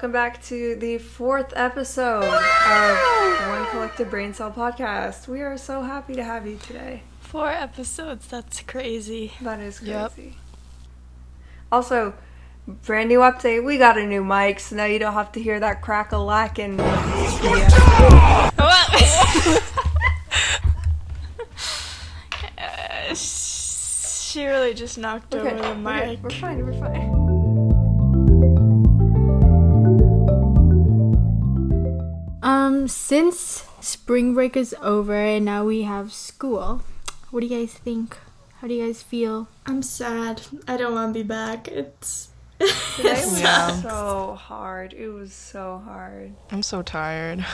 welcome back to the 4th episode of One Collective Brain Cell Podcast. We are so happy to have you today. 4 episodes, that's crazy. That is crazy. Yep. Also, brand new update, we got a new mic, so now you don't have to hear that crack-a-lack and... She really just knocked over the mic. We're fine, we're fine. Since spring break is over and now we have school, what do you guys think? How do you guys feel? I'm sad. I don't want to be back. It was so hard. It was so hard. I'm so tired.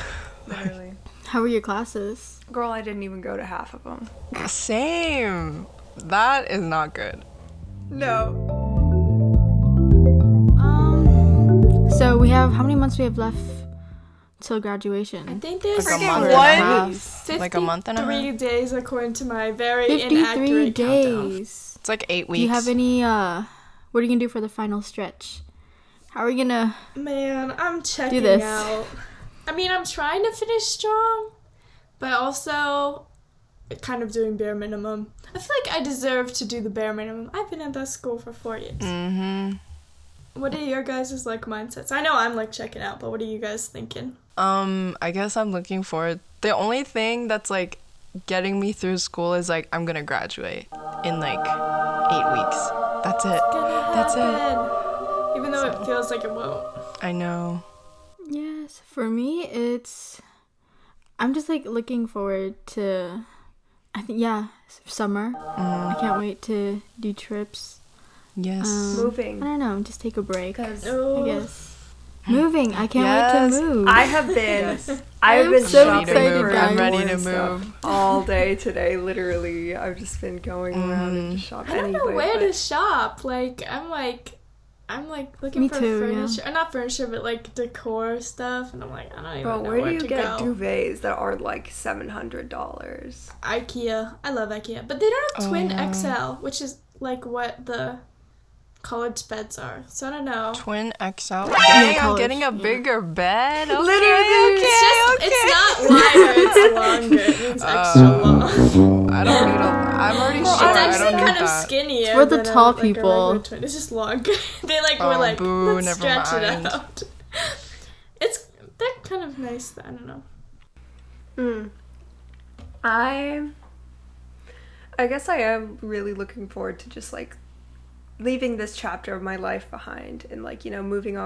Literally. How were your classes? Girl, I didn't even go to half of them. Same. That is not good. No. So we have, how many months we have left till graduation? I think there's like a month and a half. 53 days according to my very inaccurate countdown. It's like 8 weeks. Do you have any, what are you going to do for the final stretch? How are you going to do this? Man, I'm checking out. I mean, I'm trying to finish strong, but also kind of doing bare minimum. I feel like I deserve to do the bare minimum. I've been at that school for 4 years. Mm-hmm. What are your guys' like mindsets? I know I'm like checking out, but what are you guys thinking? I guess I'm looking forward. The only thing that's like getting me through school is like I'm gonna graduate in like 8 weeks. That's it. That's it. Even though it feels like it won't. I know. Yes, for me it's. I'm just like looking forward to. I think, yeah, summer. I can't wait to do trips. Yes. Moving. I don't know, just take a break, I guess. Moving. I can't wait to move. I have been. I've been so excited. I'm ready to move. All day today, literally. I've just been going around and just shopping. I don't know where to shop. Like, I'm looking for furniture. Yeah. Not furniture, but like decor stuff. And I'm like, I don't even know where to go. But where do you get duvets that are like $700? IKEA. I love IKEA. But they don't have Twin XL, which is like what the college beds are. So I don't know. Twin XL? Dang, I'm getting a bigger bed? Okay, literally. Okay, it's not wider, it's longer. It means extra long. I don't need a... I'm already sure. It's actually kind of skinnier. For the tall people. It's just long. They like were like, let's stretch it out. It's that kind of nice. I don't know. I guess I am really looking forward to just like leaving this chapter of my life behind and like, you know, moving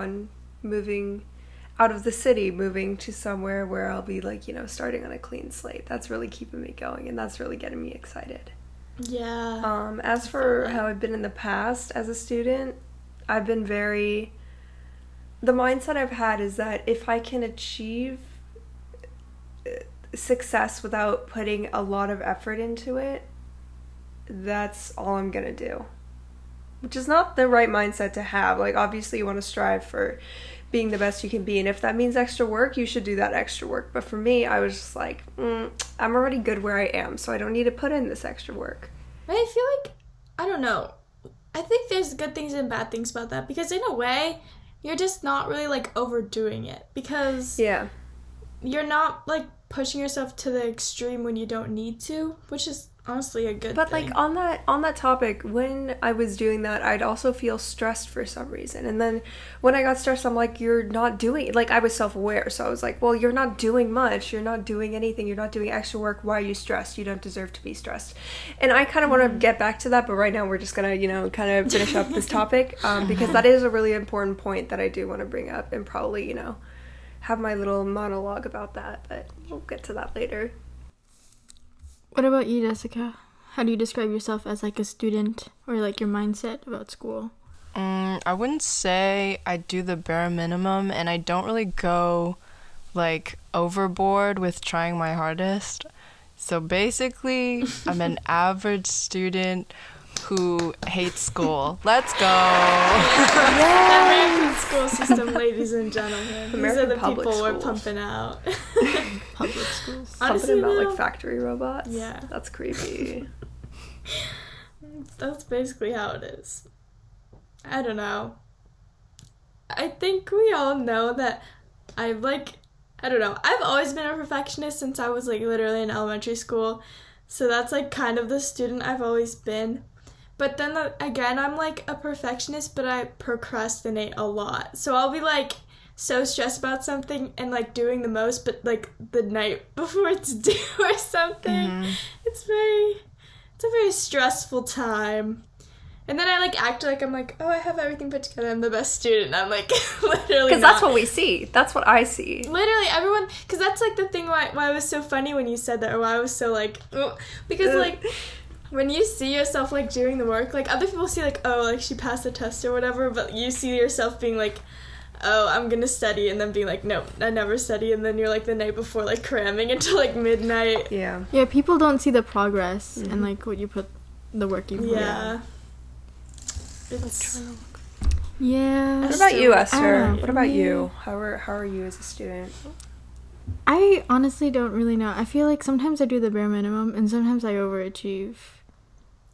out of the city, moving to somewhere where I'll be like, you know, starting on a clean slate. That's really keeping me going and that's really getting me excited. Yeah. As for how I've been in the past as a student, I've been the mindset I've had is that if I can achieve success without putting a lot of effort into it, that's all I'm gonna do. Which is not the right mindset to have. Like, obviously you want to strive for being the best you can be. And if that means extra work, you should do that extra work. But for me, I was just like, I'm already good where I am, so I don't need to put in this extra work. I feel like, I don't know. I think there's good things and bad things about that. Because in a way, you're just not really, like, overdoing it. Because you're not, like, pushing yourself to the extreme when you don't need to, which is... honestly a good thing. But like on that topic, when I was doing that, I'd also feel stressed for some reason. And then when I got stressed, I'm like, you're not doing it. Like I was self-aware. So I was like, well, you're not doing much. You're not doing anything. You're not doing extra work. Why are you stressed? You don't deserve to be stressed. And I kind of want to get back to that. But right now we're just going to, you know, kind of finish up this topic because that is a really important point that I do want to bring up and probably, you know, have my little monologue about that. But we'll get to that later. What about you, Jessica? How do you describe yourself as, like, a student or, like, your mindset about school? I wouldn't say I do the bare minimum, and I don't really go, like, overboard with trying my hardest. So basically, I'm an average student who hates school. Let's go! Yes. The American school system, ladies and gentlemen. American These are the people schools. We're pumping out. Public schools. Honestly, something about like factory robots. Yeah. That's creepy. That's basically how it is. I don't know. I think we all know that I've, like, I don't know. I've always been a perfectionist since I was, like, literally in elementary school. So that's, like, kind of the student I've always been. But then, again, I'm, like, a perfectionist, but I procrastinate a lot. So I'll be, like, so stressed about something and, like, doing the most, but, like, the night before it's due or something. Mm-hmm. It's a very stressful time. And then I, like, act like I'm, like, oh, I have everything put together. I'm the best student. I'm, like, literally because that's what we see. That's what I see. Literally, everyone... Because that's, like, the thing why it was so funny when you said that, or why I was so, like... Ugh. Because, like, when you see yourself, like, doing the work, like, other people see, like, oh, like, she passed the test or whatever, but you see yourself being, like, oh, I'm gonna study, and then being, like, no, I never study, and then you're, like, the night before, like, cramming until, like, midnight. Yeah. Yeah, people don't see the progress mm-hmm. and, like, what you put... the work you put. Yeah. It's yeah. What about you, Esther? What about you? How are you as a student? I honestly don't really know. I feel like sometimes I do the bare minimum and sometimes I overachieve.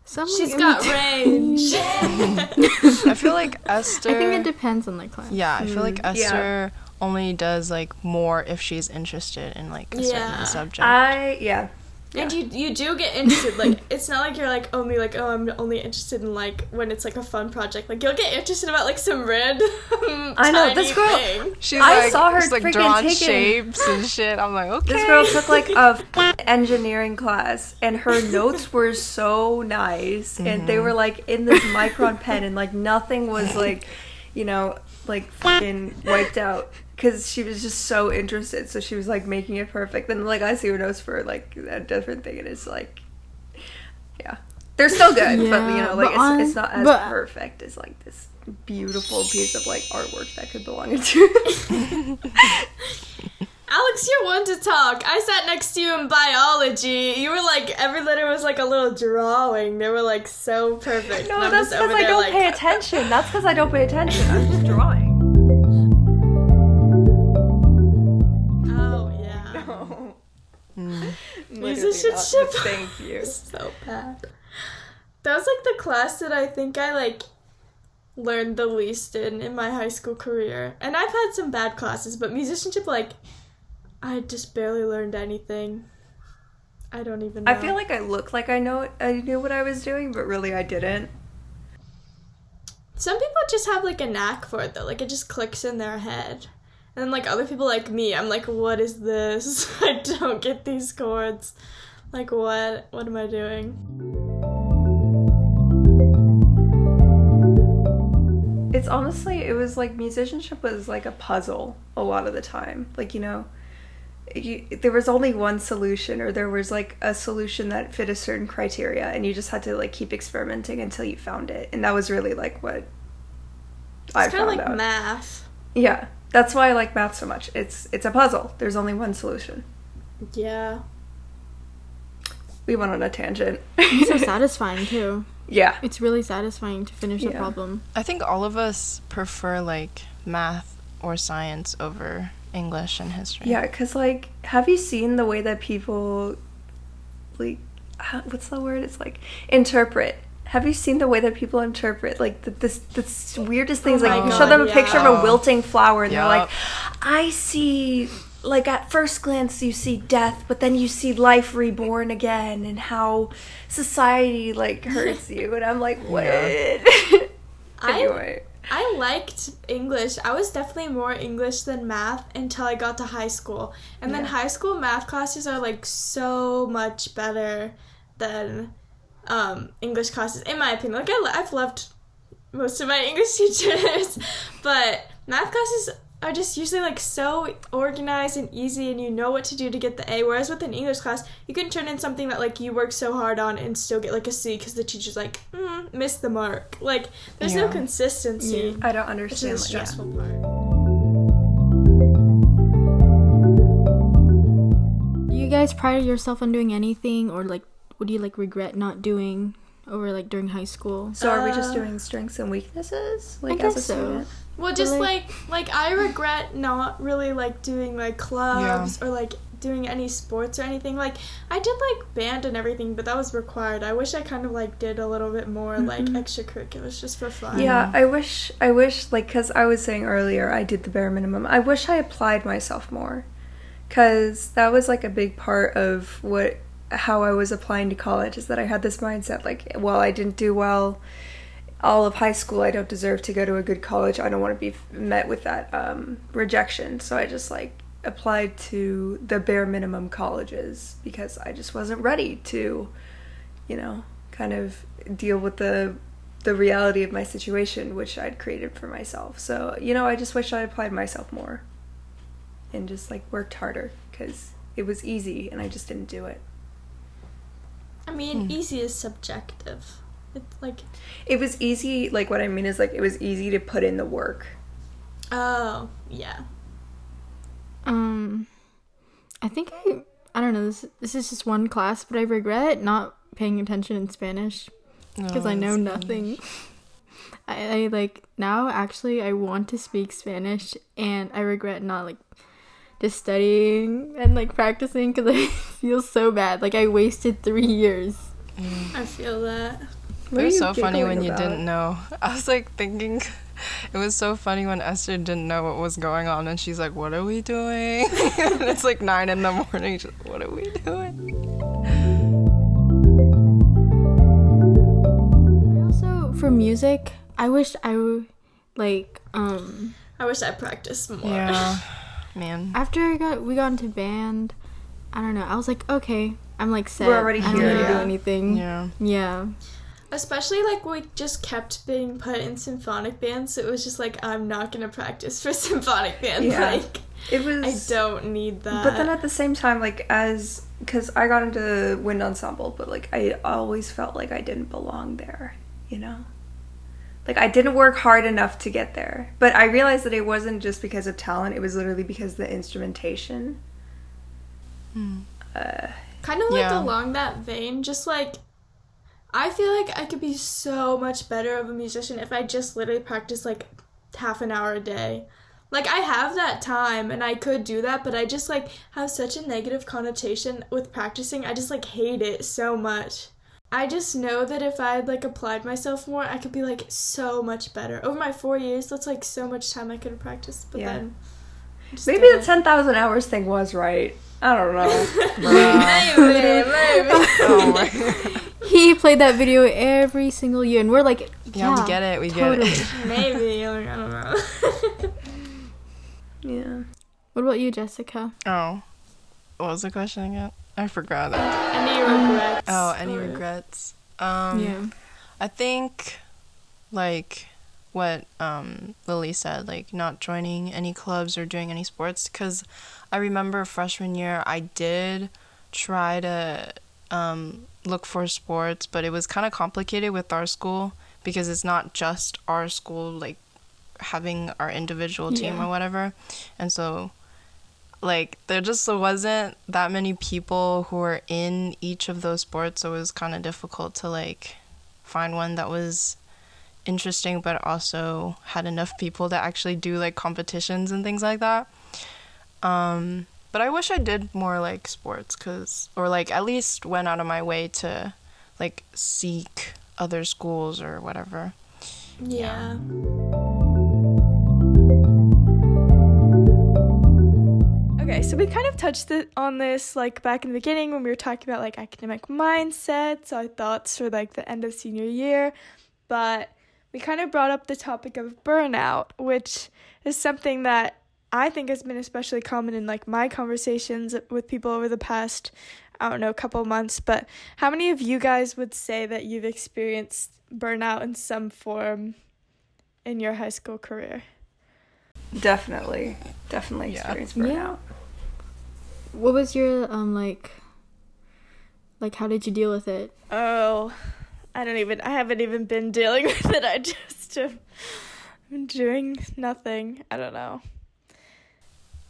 She's got range. I feel like Esther... I think it depends on the class. Yeah, I feel like Esther only does, like, more if she's interested in, like, a certain subject. Yeah. And you do get interested, like, it's not like you're, like, only, like, oh, I'm only interested in, like, when it's, like, a fun project. Like, you'll get interested about, like, some random I know, this girl, thing. She's, I like, saw her just, like, drawn shapes and shit. I'm like, okay. This girl took, like, a engineering class, and her notes were so nice, mm-hmm. and they were, like, in this micron pen, and, like, nothing was, like, you know, like, fucking wiped out. Because she was just so interested, so she was, like, making it perfect. Then, like, I see her notes for, like, a different thing, and it's, like, yeah. They're still good, yeah, but, you know, like, it's not as perfect as, like, this beautiful piece of, like, artwork that could belong to Alex, you're one to talk. I sat next to you in biology. You were, like, every letter was, like, a little drawing. They were, like, so perfect. No, that's because I don't pay attention. That's because I don't pay attention. I'm just drawing. Musicianship. Thank you. So bad. That was, like, the class that I think I, like, learned the least in my high school career. And I've had some bad classes, but musicianship, like, I just barely learned anything. I don't even know. I feel like I look like I knew what I was doing, but really I didn't. Some people just have, like, a knack for it, though. Like, it just clicks in their head. And then, like, other people like me, I'm like, what is this? I don't get these chords. Like, what am I doing? It's honestly, it was, like, musicianship was, like, a puzzle a lot of the time. Like, you know, there was only one solution, or there was, like, a solution that fit a certain criteria, and you just had to, like, keep experimenting until you found it. And that was really, like, what I found out. It's kind of like math. Yeah. That's why I like math so much. It's a puzzle. There's only one solution. Yeah. We went on a tangent. It's so satisfying, too. Yeah. It's really satisfying to finish a problem. I think all of us prefer, like, math or science over English and history. Yeah, because, like, have you seen the way that people, like, what's the word? It's, like, interpret. Have you seen the way that people interpret, like, the weirdest things? Like, you show them a picture of a wilting flower, and they're like, I see, like, at first glance, you see death, but then you see life reborn again, and how society, like, hurts you. And I'm like, what? Anyway. I liked English. I was definitely more English than math until I got to high school. And then high school math classes are, like, so much better than... English classes, in my opinion. Like, I've loved most of my English teachers, but math classes are just usually, like, so organized and easy, and you know what to do to get the A, whereas with an English class, you can turn in something that, like, you work so hard on and still get, like, a C, because the teacher's like, missed the mark. Like, there's no consistency. Yeah. I don't understand. Which is the stressful part. Do you guys pride yourself on doing anything, or, like, what do you, like, regret not doing over, like, during high school? So are we just doing strengths and weaknesses? Like, I guess as a student? Well, just, like, I regret not really, like, doing my clubs or, like, doing any sports or anything. Like, I did, like, band and everything, but that was required. I wish I kind of, like, did a little bit more, mm-hmm. like, extracurriculars just for fun. Yeah, I wish, like, because I was saying earlier I did the bare minimum. I wish I applied myself more, because that was, like, a big part of how I was applying to college, is that I had this mindset, like, well, I didn't do well all of high school, I don't deserve to go to a good college. I don't want to be met with that rejection. So I just, like, applied to the bare minimum colleges because I just wasn't ready to, you know, kind of deal with the reality of my situation, which I'd created for myself. So, you know, I just wish I applied myself more and just, like, worked harder, because it was easy and I just didn't do it. I mean, easy is subjective. It's like, it was easy, like, what I mean is, like, it was easy to put in the work. Oh, yeah. I think I don't know, this is just one class, but I regret not paying attention in Spanish because I know nothing. I like, now actually I want to speak Spanish, and I regret not, like, just studying and, like, practicing, because I feel so bad. Like, I wasted 3 years. I feel that. It was so funny when you didn't know. I was, like, thinking, it was so funny when Esther didn't know what was going on, and she's like, what are we doing? And it's, like, 9 a.m. She's like, what are we doing? Also, for music, I wish I would, like, I wish I practiced more. Yeah, man. After we got into band, I don't know, I was like, okay, I'm, like, set. We're already here. I don't need to do anything. Yeah. Especially, like, we just kept being put in symphonic bands, so it was just like, I'm not gonna practice for symphonic band. Yeah. Like, it was, I don't need that. But then at the same time, like, because I got into wind ensemble, but, like, I always felt like I didn't belong there, you know? Like, I didn't work hard enough to get there. But I realized that it wasn't just because of talent, it was literally because of the instrumentation. Kind of, like, along that vein, just, like, I feel like I could be so much better of a musician if I just literally practiced, like, half an hour a day. Like, I have that time, and I could do that, but I just, like, have such a negative connotation with practicing. I just, like, hate it so much. I just know that if I had, like, applied myself more, I could be, like, so much better. Over my 4 years, that's, like, so much time I could have practiced, but then... Maybe the 10,000 hours thing was right. I don't know. Maybe. Oh, my God. He played that video every single year, and we're like, yeah, we get it, we totally get it. Maybe, like, I don't know. Yeah. What about you, Jessica? Oh. What was the question again? I forgot it. Any regrets? Regrets? Yeah. I think, like, what Lily said, like, not joining any clubs or doing any sports, because I remember freshman year I did try to look for sports, but it was kind of complicated with our school, because it's not just our school, like, having our individual team or whatever, and so, like, there just wasn't that many people who were in each of those sports, so it was kind of difficult to, like, find one that was interesting but also had enough people to actually do, like, competitions and things like that. But I wish I did more, like, sports, or, like, at least went out of my way to, like, seek other schools or whatever. Yeah. Okay, so we kind of touched on this, like, back in the beginning when we were talking about, like, academic mindsets, our thoughts for, like, the end of senior year, but we kind of brought up the topic of burnout, which is something that I think has been especially common in, like, my conversations with people over the past, I don't know, couple months. But how many of you guys would say that you've experienced burnout in some form in your high school career? Definitely experienced burnout. Yeah. What was your how did you deal with it? Oh, I haven't even been dealing with it. I just am doing nothing. I don't know.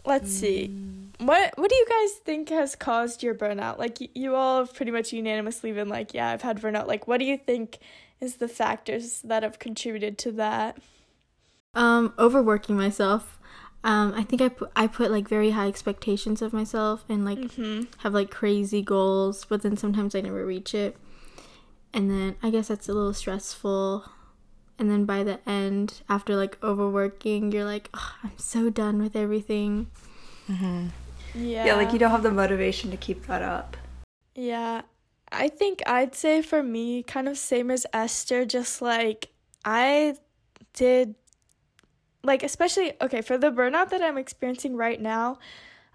Let's see. What do you guys think has caused your burnout? Like, you all have pretty much unanimously been like, yeah, I've had burnout. Like, what do you think is the factors that have contributed to that? Overworking myself. I think I put like very high expectations of myself and like have like crazy goals, but then sometimes I never reach it. And then I guess that's a little stressful. And then by the end, after like overworking, you're like, oh, I'm so done with everything. Yeah, like you don't have the motivation to keep that up. Yeah, I think I'd say for me, kind of same as Esther, just like I did, like especially, okay, for the burnout that I'm experiencing right now,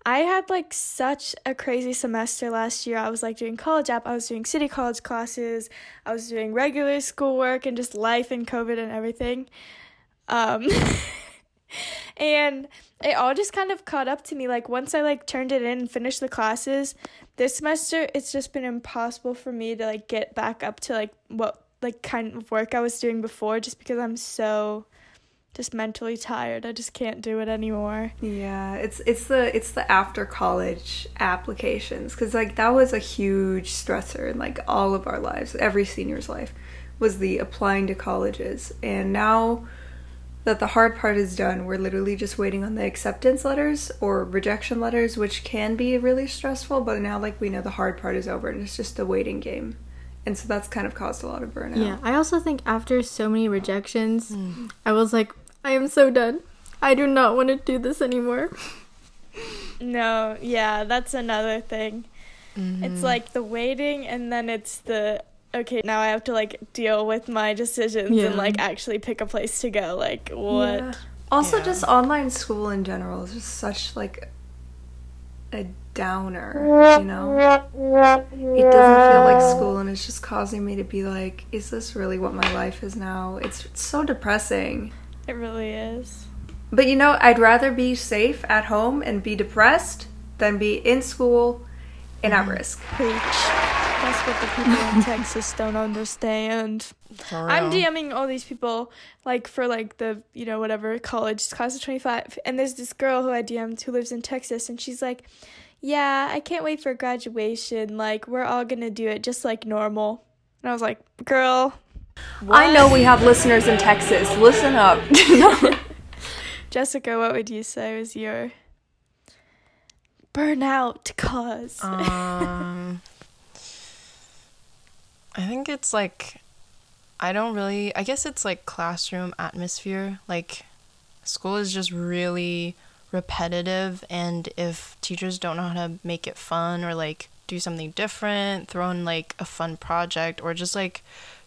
I had like such a crazy semester last year. I was like doing college app, I was doing city college classes, I was doing regular schoolwork and just life and COVID and everything. And it all just kind of caught up to me. Like once I like turned it in and finished the classes this semester, it's just been impossible for me to like get back up to like what like kind of work I was doing before, just because I'm so just mentally tired. I just can't do it anymore. Yeah, it's the after college applications, because like that was a huge stressor in like all of our lives. Every senior's life was the applying to colleges, and now that the hard part is done, we're literally just waiting on the acceptance letters or rejection letters, which can be really stressful, but now like we know the hard part is over and it's just a waiting game. And so that's kind of caused a lot of burnout. Yeah, I also think after so many rejections, I was like, I am so done. I do not want to do this anymore. No, yeah, that's another thing. It's like the waiting, and then it's the, okay, now I have to like deal with my decisions and like actually pick a place to go. Like, what? Yeah. Also, just online school in general is just such like a downer, you know? It doesn't feel like school, and it's just causing me to be like, is this really what my life is now? It's so depressing. It really is. But you know, I'd rather be safe at home and be depressed than be in school and at risk. Preach. That's what the people in Texas don't understand. I'm DMing all these people, like, for, like, the, you know, whatever, college, class of 25. And there's this girl who I DM'd who lives in Texas, and she's like, yeah, I can't wait for graduation. Like, we're all going to do it just like normal. And I was like, girl. What? I know we have listeners in Texas. Listen up. Jessica, what would you say was your burnout cause? I think it's, like, I guess it's, like, classroom atmosphere. Like, school is just really repetitive, and if teachers don't know how to make it fun or, like, do something different, throw in, like, a fun project, or just, like,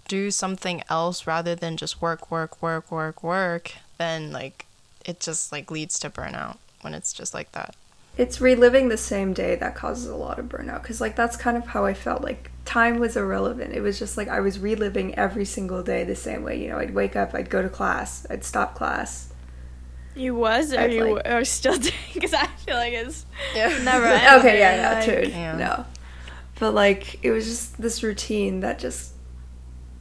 do something else rather than just work, then, like, it just, like, leads to burnout when it's just like that. It's reliving the same day that causes a lot of burnout, because, like, that's kind of how I felt. Like, time was irrelevant. It was just, like, I was reliving every single day the same way. You know, I'd wake up, I'd go to class, I'd stop class. You are still doing? Because I feel like it's never ended. Okay, no. But, like, it was just this routine that just,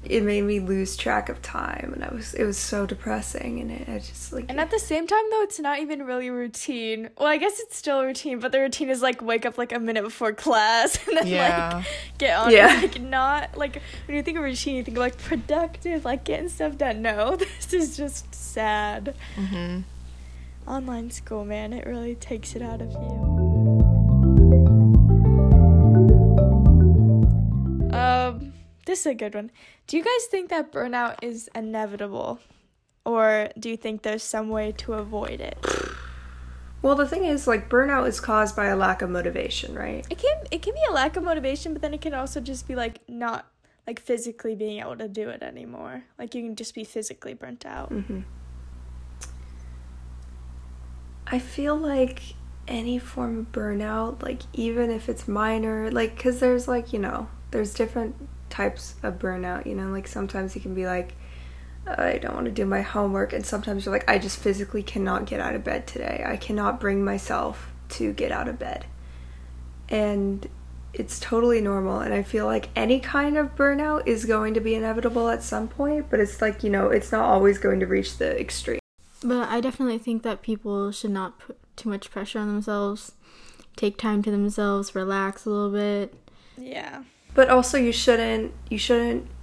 it made me lose track of time, and it was so depressing, and I just like. And at the same time, though, it's not even really routine. Well, I guess it's still routine, but the routine is like wake up like a minute before class, and then like get on. Yeah. Like not like when you think of routine, you think of like productive, like getting stuff done. No, this is just sad. Online school, man, it really takes it out of you. This is a good one. Do you guys think that burnout is inevitable, or do you think there's some way to avoid it? Well, the thing is, like, burnout is caused by a lack of motivation, right? It can be a lack of motivation, but then it can also just be like not like physically being able to do it anymore. Like you can just be physically burnt out. I feel like any form of burnout, like even if it's minor, like because there's like, you know, there's different types of burnout, you know, like sometimes you can be like, I don't want to do my homework, and sometimes you're like, I just physically cannot get out of bed today. I cannot bring myself to get out of bed, and it's totally normal. And I feel like any kind of burnout is going to be inevitable at some point, but it's like, you know, it's not always going to reach the extreme. But I definitely think that people should not put too much pressure on themselves, take time to themselves, relax a little bit. Yeah. But also you shouldn't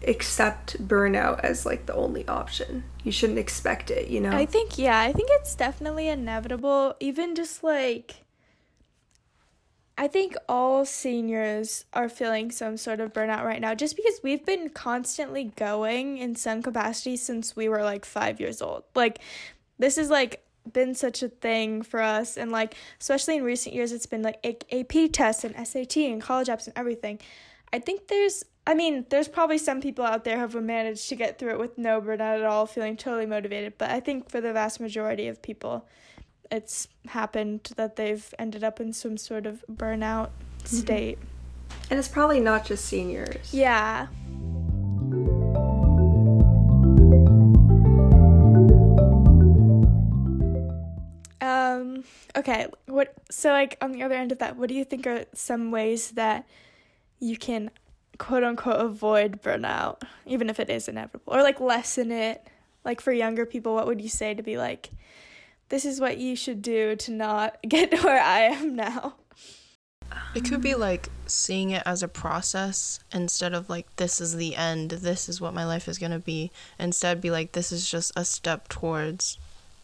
accept burnout as like the only option. You shouldn't expect it, you know? I think it's definitely inevitable. Even just like, I think all seniors are feeling some sort of burnout right now, just because we've been constantly going in some capacity since we were like 5 years old. Like, this is like been such a thing for us, and like especially in recent years it's been like AP tests and SAT and college apps and everything. I think there's probably some people out there who have managed to get through it with no burnout at all, feeling totally motivated, but I think for the vast majority of people it's happened that they've ended up in some sort of burnout state. And it's probably not just seniors. Yeah. Okay, on the other end of that, what do you think are some ways that you can quote unquote avoid burnout, even if it is inevitable, or like lessen it? Like for younger people, what would you say to be like, this is what you should do to not get to where I am now? It could be like seeing it as a process instead of like, this is the end, this is what my life is going to be. Instead be like, this is just a step towards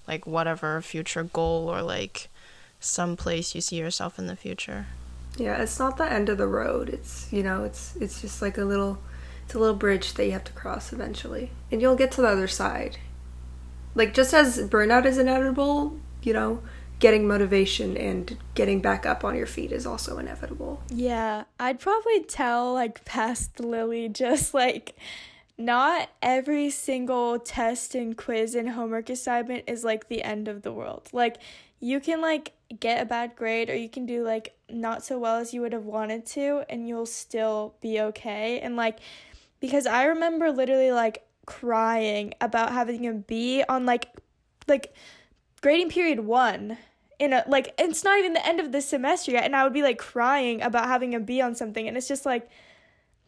like whatever future goal or like some place you see yourself in the future. Yeah, it's not the end of the road. It's, you know, it's just like a little bridge that you have to cross eventually, and you'll get to the other side. Like, just as burnout is inevitable, you know, getting motivation and getting back up on your feet is also inevitable. Yeah, I'd probably tell like past Lily, just like, not every single test and quiz and homework assignment is like the end of the world. Like, you can like get a bad grade, or you can do like not so well as you would have wanted to, and you'll still be okay. And like, because I remember literally like crying about having a B on like grading period 1 in a, like, it's not even the end of the semester yet, and I would be like crying about having a B on something, and it's just like,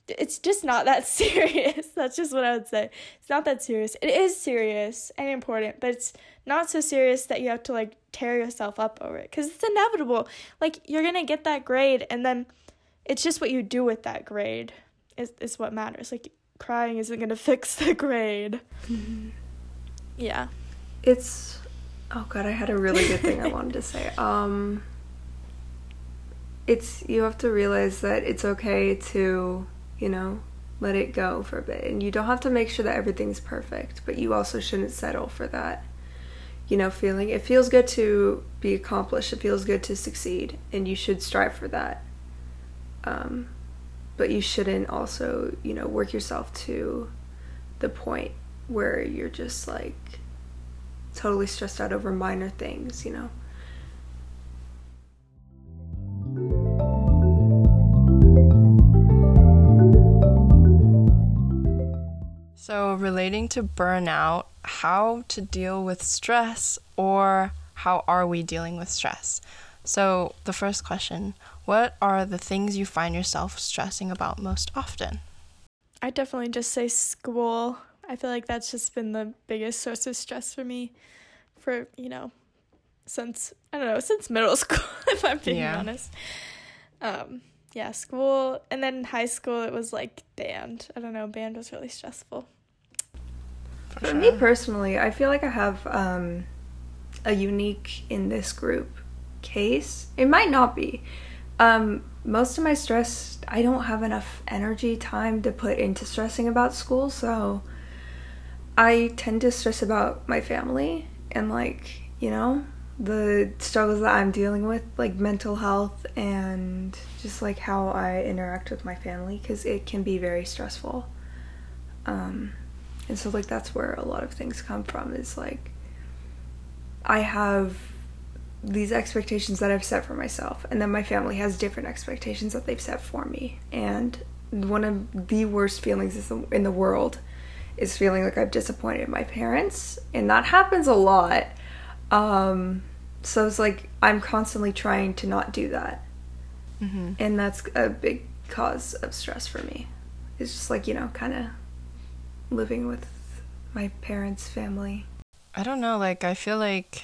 it's just not that serious. That's just what I would say. It's not that serious. It is serious and important, but it's not so serious that you have to like tear yourself up over it, because it's inevitable. Like, you're gonna get that grade, and then it's just what you do with that grade is what matters. Like, crying isn't gonna fix the grade. Mm-hmm. Yeah. It's, oh god, I had a really good thing I wanted to say. It's, you have to realize that it's okay to, you know, let it go for a bit. And you don't have to make sure that everything's perfect, but you also shouldn't settle for that, you know, feeling. It feels good to be accomplished. It feels good to succeed, and you should strive for that. But you shouldn't also, you know, work yourself to the point where you're just, like, totally stressed out over minor things, you know. So relating to burnout, how to deal with stress, or how are we dealing with stress? So the first question, what are the things you find yourself stressing about most often? I definitely just say school. I feel like that's just been the biggest source of stress for me for, you know, since middle school, if I'm being honest. Yeah, school. And then high school, it was like band. I don't know, band was really stressful. For me personally, I feel like I have a unique in this group case. It might not be. Most of my stress, I don't have enough energy, time to put into stressing about school, so I tend to stress about my family and, like, you know, the struggles that I'm dealing with, like mental health and just like how I interact with my family, because it can be very stressful. And so like that's where a lot of things come from, is like I have these expectations that I've set for myself, and then my family has different expectations that they've set for me. And one of the worst feelings in the world is feeling like I've disappointed my parents, and that happens a lot. So it's like I'm constantly trying to not do that. Mm-hmm. And that's a big cause of stress for me. It's just like, you know, kind of living with my parents' family. I don't know, like I feel like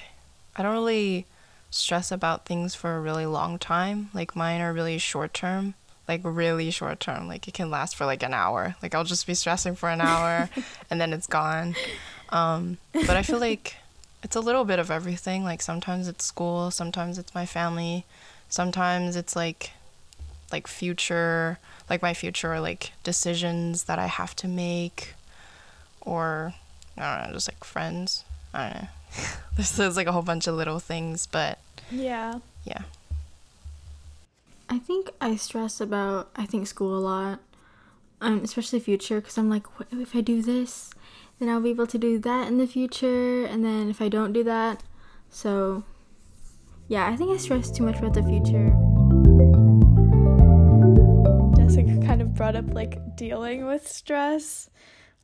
I don't really stress about things for a really long time. Like mine are really short term. like really short term. Like it can last for like an hour. Like I'll just be stressing for an hour and then it's gone. But I feel like it's a little bit of everything. Like sometimes it's school, sometimes it's my family, sometimes it's like future, like my future, like decisions that I have to make, or I don't know, just like friends. I don't know. There's like a whole bunch of little things, but yeah. I think I stress about school a lot, especially future, because I'm like, what if I do this, then I'll be able to do that in the future, and then if I don't do that, so yeah, I think I stress too much about the future. Jessica kind of brought up like dealing with stress.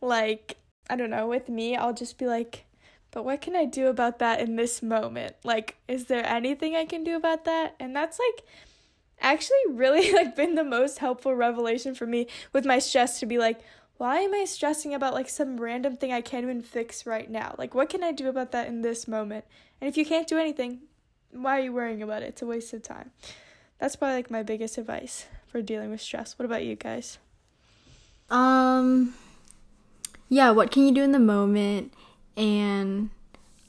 Like, I don't know, with me, I'll just be like, but what can I do about that in this moment? Like, is there anything I can do about that? And that's like actually really like been the most helpful revelation for me with my stress, to be like, why am I stressing about like some random thing I can't even fix right now? Like, what can I do about that in this moment? And if you can't do anything, why are you worrying about it? It's a waste of time. That's probably like my biggest advice for dealing with stress. What about you guys? Yeah, what can you do in the moment? And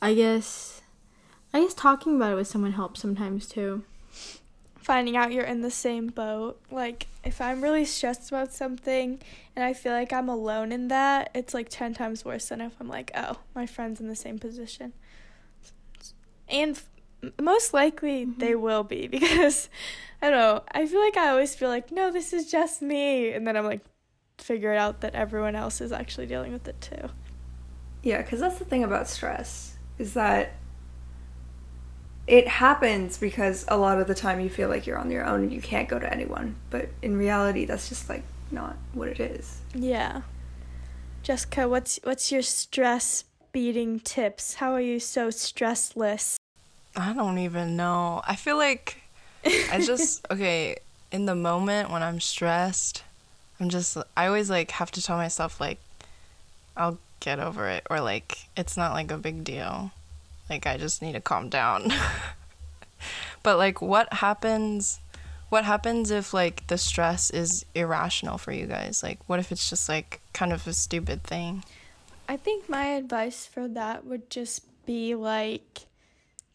I guess talking about it with someone helps sometimes too. Finding out you're in the same boat. Like, if I'm really stressed about something and I feel like I'm alone in that, it's like 10 times worse than if I'm like, oh, my friend's in the same position. And most likely they will be, because, I don't know, I feel like I always feel like, no, this is just me. And then I'm like, figure it out that everyone else is actually dealing with it too. Yeah, because that's the thing about stress, is that it happens because a lot of the time you feel like you're on your own and you can't go to anyone. But in reality, that's just, like, not what it is. Yeah. Jessica, what's your stress-beating tips? How are you so stressless? I don't even know. I feel like I just, okay, in the moment when I'm stressed, I always, like, have to tell myself, like, I'll get over it, or like it's not like a big deal, like I just need to calm down. But like what happens if like the stress is irrational for you guys? Like what if it's just like kind of a stupid thing? I think my advice for that would just be like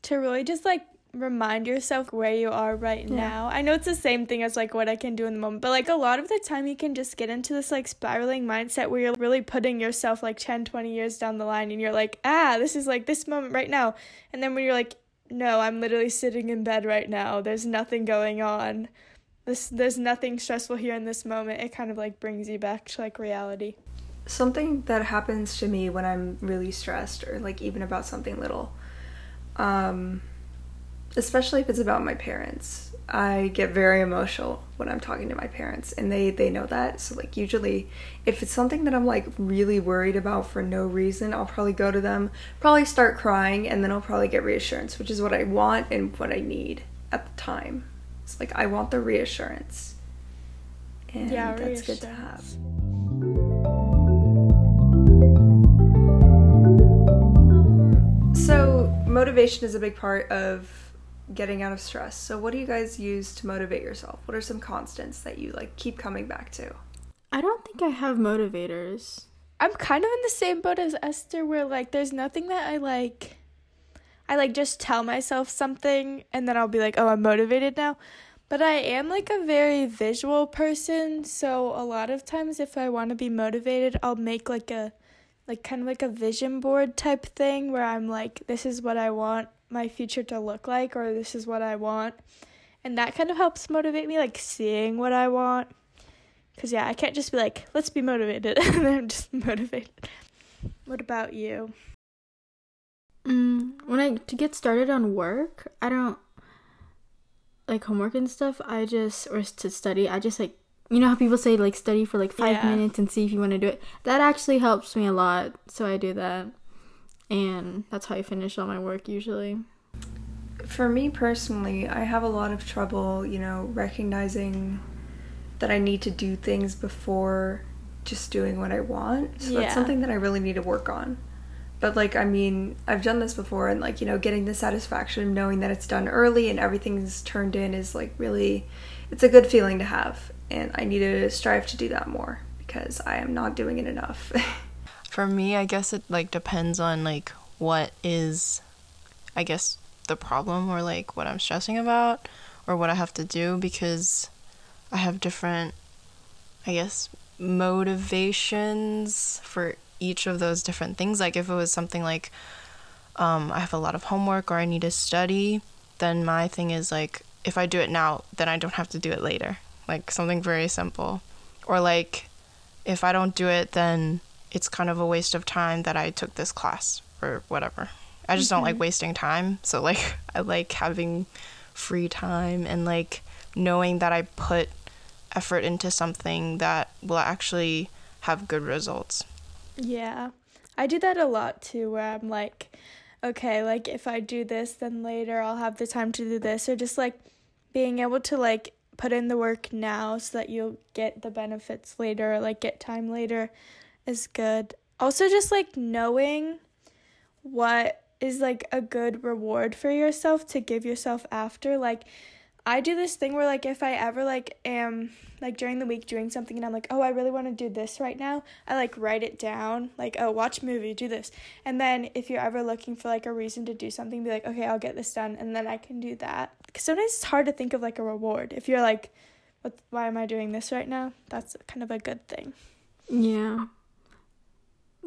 to really just like remind yourself where you are right now. I know it's the same thing as like what I can do in the moment, but like a lot of the time you can just get into this like spiraling mindset where you're really putting yourself like 10-20 years down the line, and you're like, this is like this moment right now, and then when you're like, no, I'm literally sitting in bed right now, there's nothing going on, there's nothing stressful here in this moment, it kind of like brings you back to like reality. Something that happens to me when I'm really stressed, or like even about something little, especially if it's about my parents. I get very emotional when I'm talking to my parents, and they know that. So like usually if it's something that I'm like really worried about for no reason, I'll probably go to them, probably start crying, and then I'll probably get reassurance, which is what I want and what I need at the time. It's like I want the reassurance. And yeah, that's good to have. So motivation is a big part of getting out of stress. So what do you guys use to motivate yourself? What are some constants that you like keep coming back to? I don't think I have motivators. I'm kind of in the same boat as Esther, where like there's nothing that I just tell myself something and then I'll be like, oh, I'm motivated now. But I am like a very visual person, so a lot of times if I want to be motivated, I'll make like a kind of like a vision board type thing where I'm like, this is what I want my future to look like, or this is what I want. And that kind of helps motivate me, like seeing what I want. Because, yeah, I can't just be like, let's be motivated, and then I'm just motivated. What about you? To get started on work, I don't, like homework and stuff, or to study, I just like, you know how people say, like, study for, like, 5 minutes and see if you want to do it? That actually helps me a lot, so I do that. And that's how I finish all my work, usually. For me, personally, I have a lot of trouble, you know, recognizing that I need to do things before just doing what I want. So that's something that I really need to work on. But, like, I mean, I've done this before, and, like, you know, getting the satisfaction of knowing that it's done early and everything's turned in is, like, really it's a good feeling to have, and I need to strive to do that more because I am not doing it enough. For me, I guess it depends on what is, I guess, the problem, or what I'm stressing about or what I have to do, because I have different, I guess, motivations for each of those different things. If it was something I have a lot of homework or I need to study, then my thing is if I do it now, then I don't have to do it later. Something very simple. Or if I don't do it, then it's kind of a waste of time that I took this class or whatever. I just don't like wasting time. So I like having free time and knowing that I put effort into something that will actually have good results. Yeah, I do that a lot too, where I'm okay, if I do this, then later I'll have the time to do this. Or just being able to put in the work now so that you'll get the benefits later, or get time later, is good. Also just knowing what is a good reward for yourself to give yourself after. I do this thing where if I ever am during the week doing something and I'm oh, I really want to do this right now, I write it down, oh, watch movie, do this. And then if you're ever looking for a reason to do something, be okay, I'll get this done and then I can do that. Because sometimes it's hard to think of a reward. If you're why am I doing this right now? That's kind of a good thing. Yeah,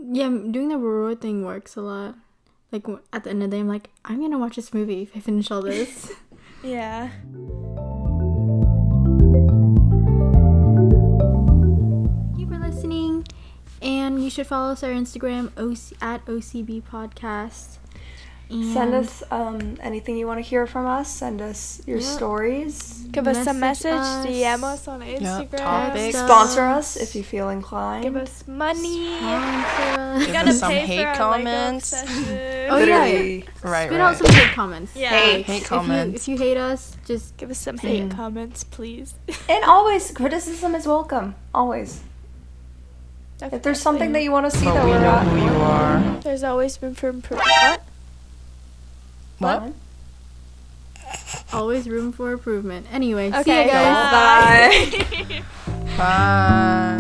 doing the reward thing works a lot. At the end of the day, I'm I'm gonna watch this movie if I finish all this. Yeah. Thank you for listening, and you should follow us on our Instagram at OCB Podcast. And send us anything you want to hear from us. Send us your stories. Give us a message. DM us on Instagram. Topics. Sponsor us if you feel inclined. Give us money. You gotta some pay hate for comments. Oh yeah, right. Spit out some hate comments. Yeah, hate comments. If you hate us, just give us some hate comments, please. And always, criticism is welcome. Always. Definitely. If there's something that you want to see that we know who you are. There's always room for improvement. What? Always room for improvement. Anyway, see you guys. Bye. Bye.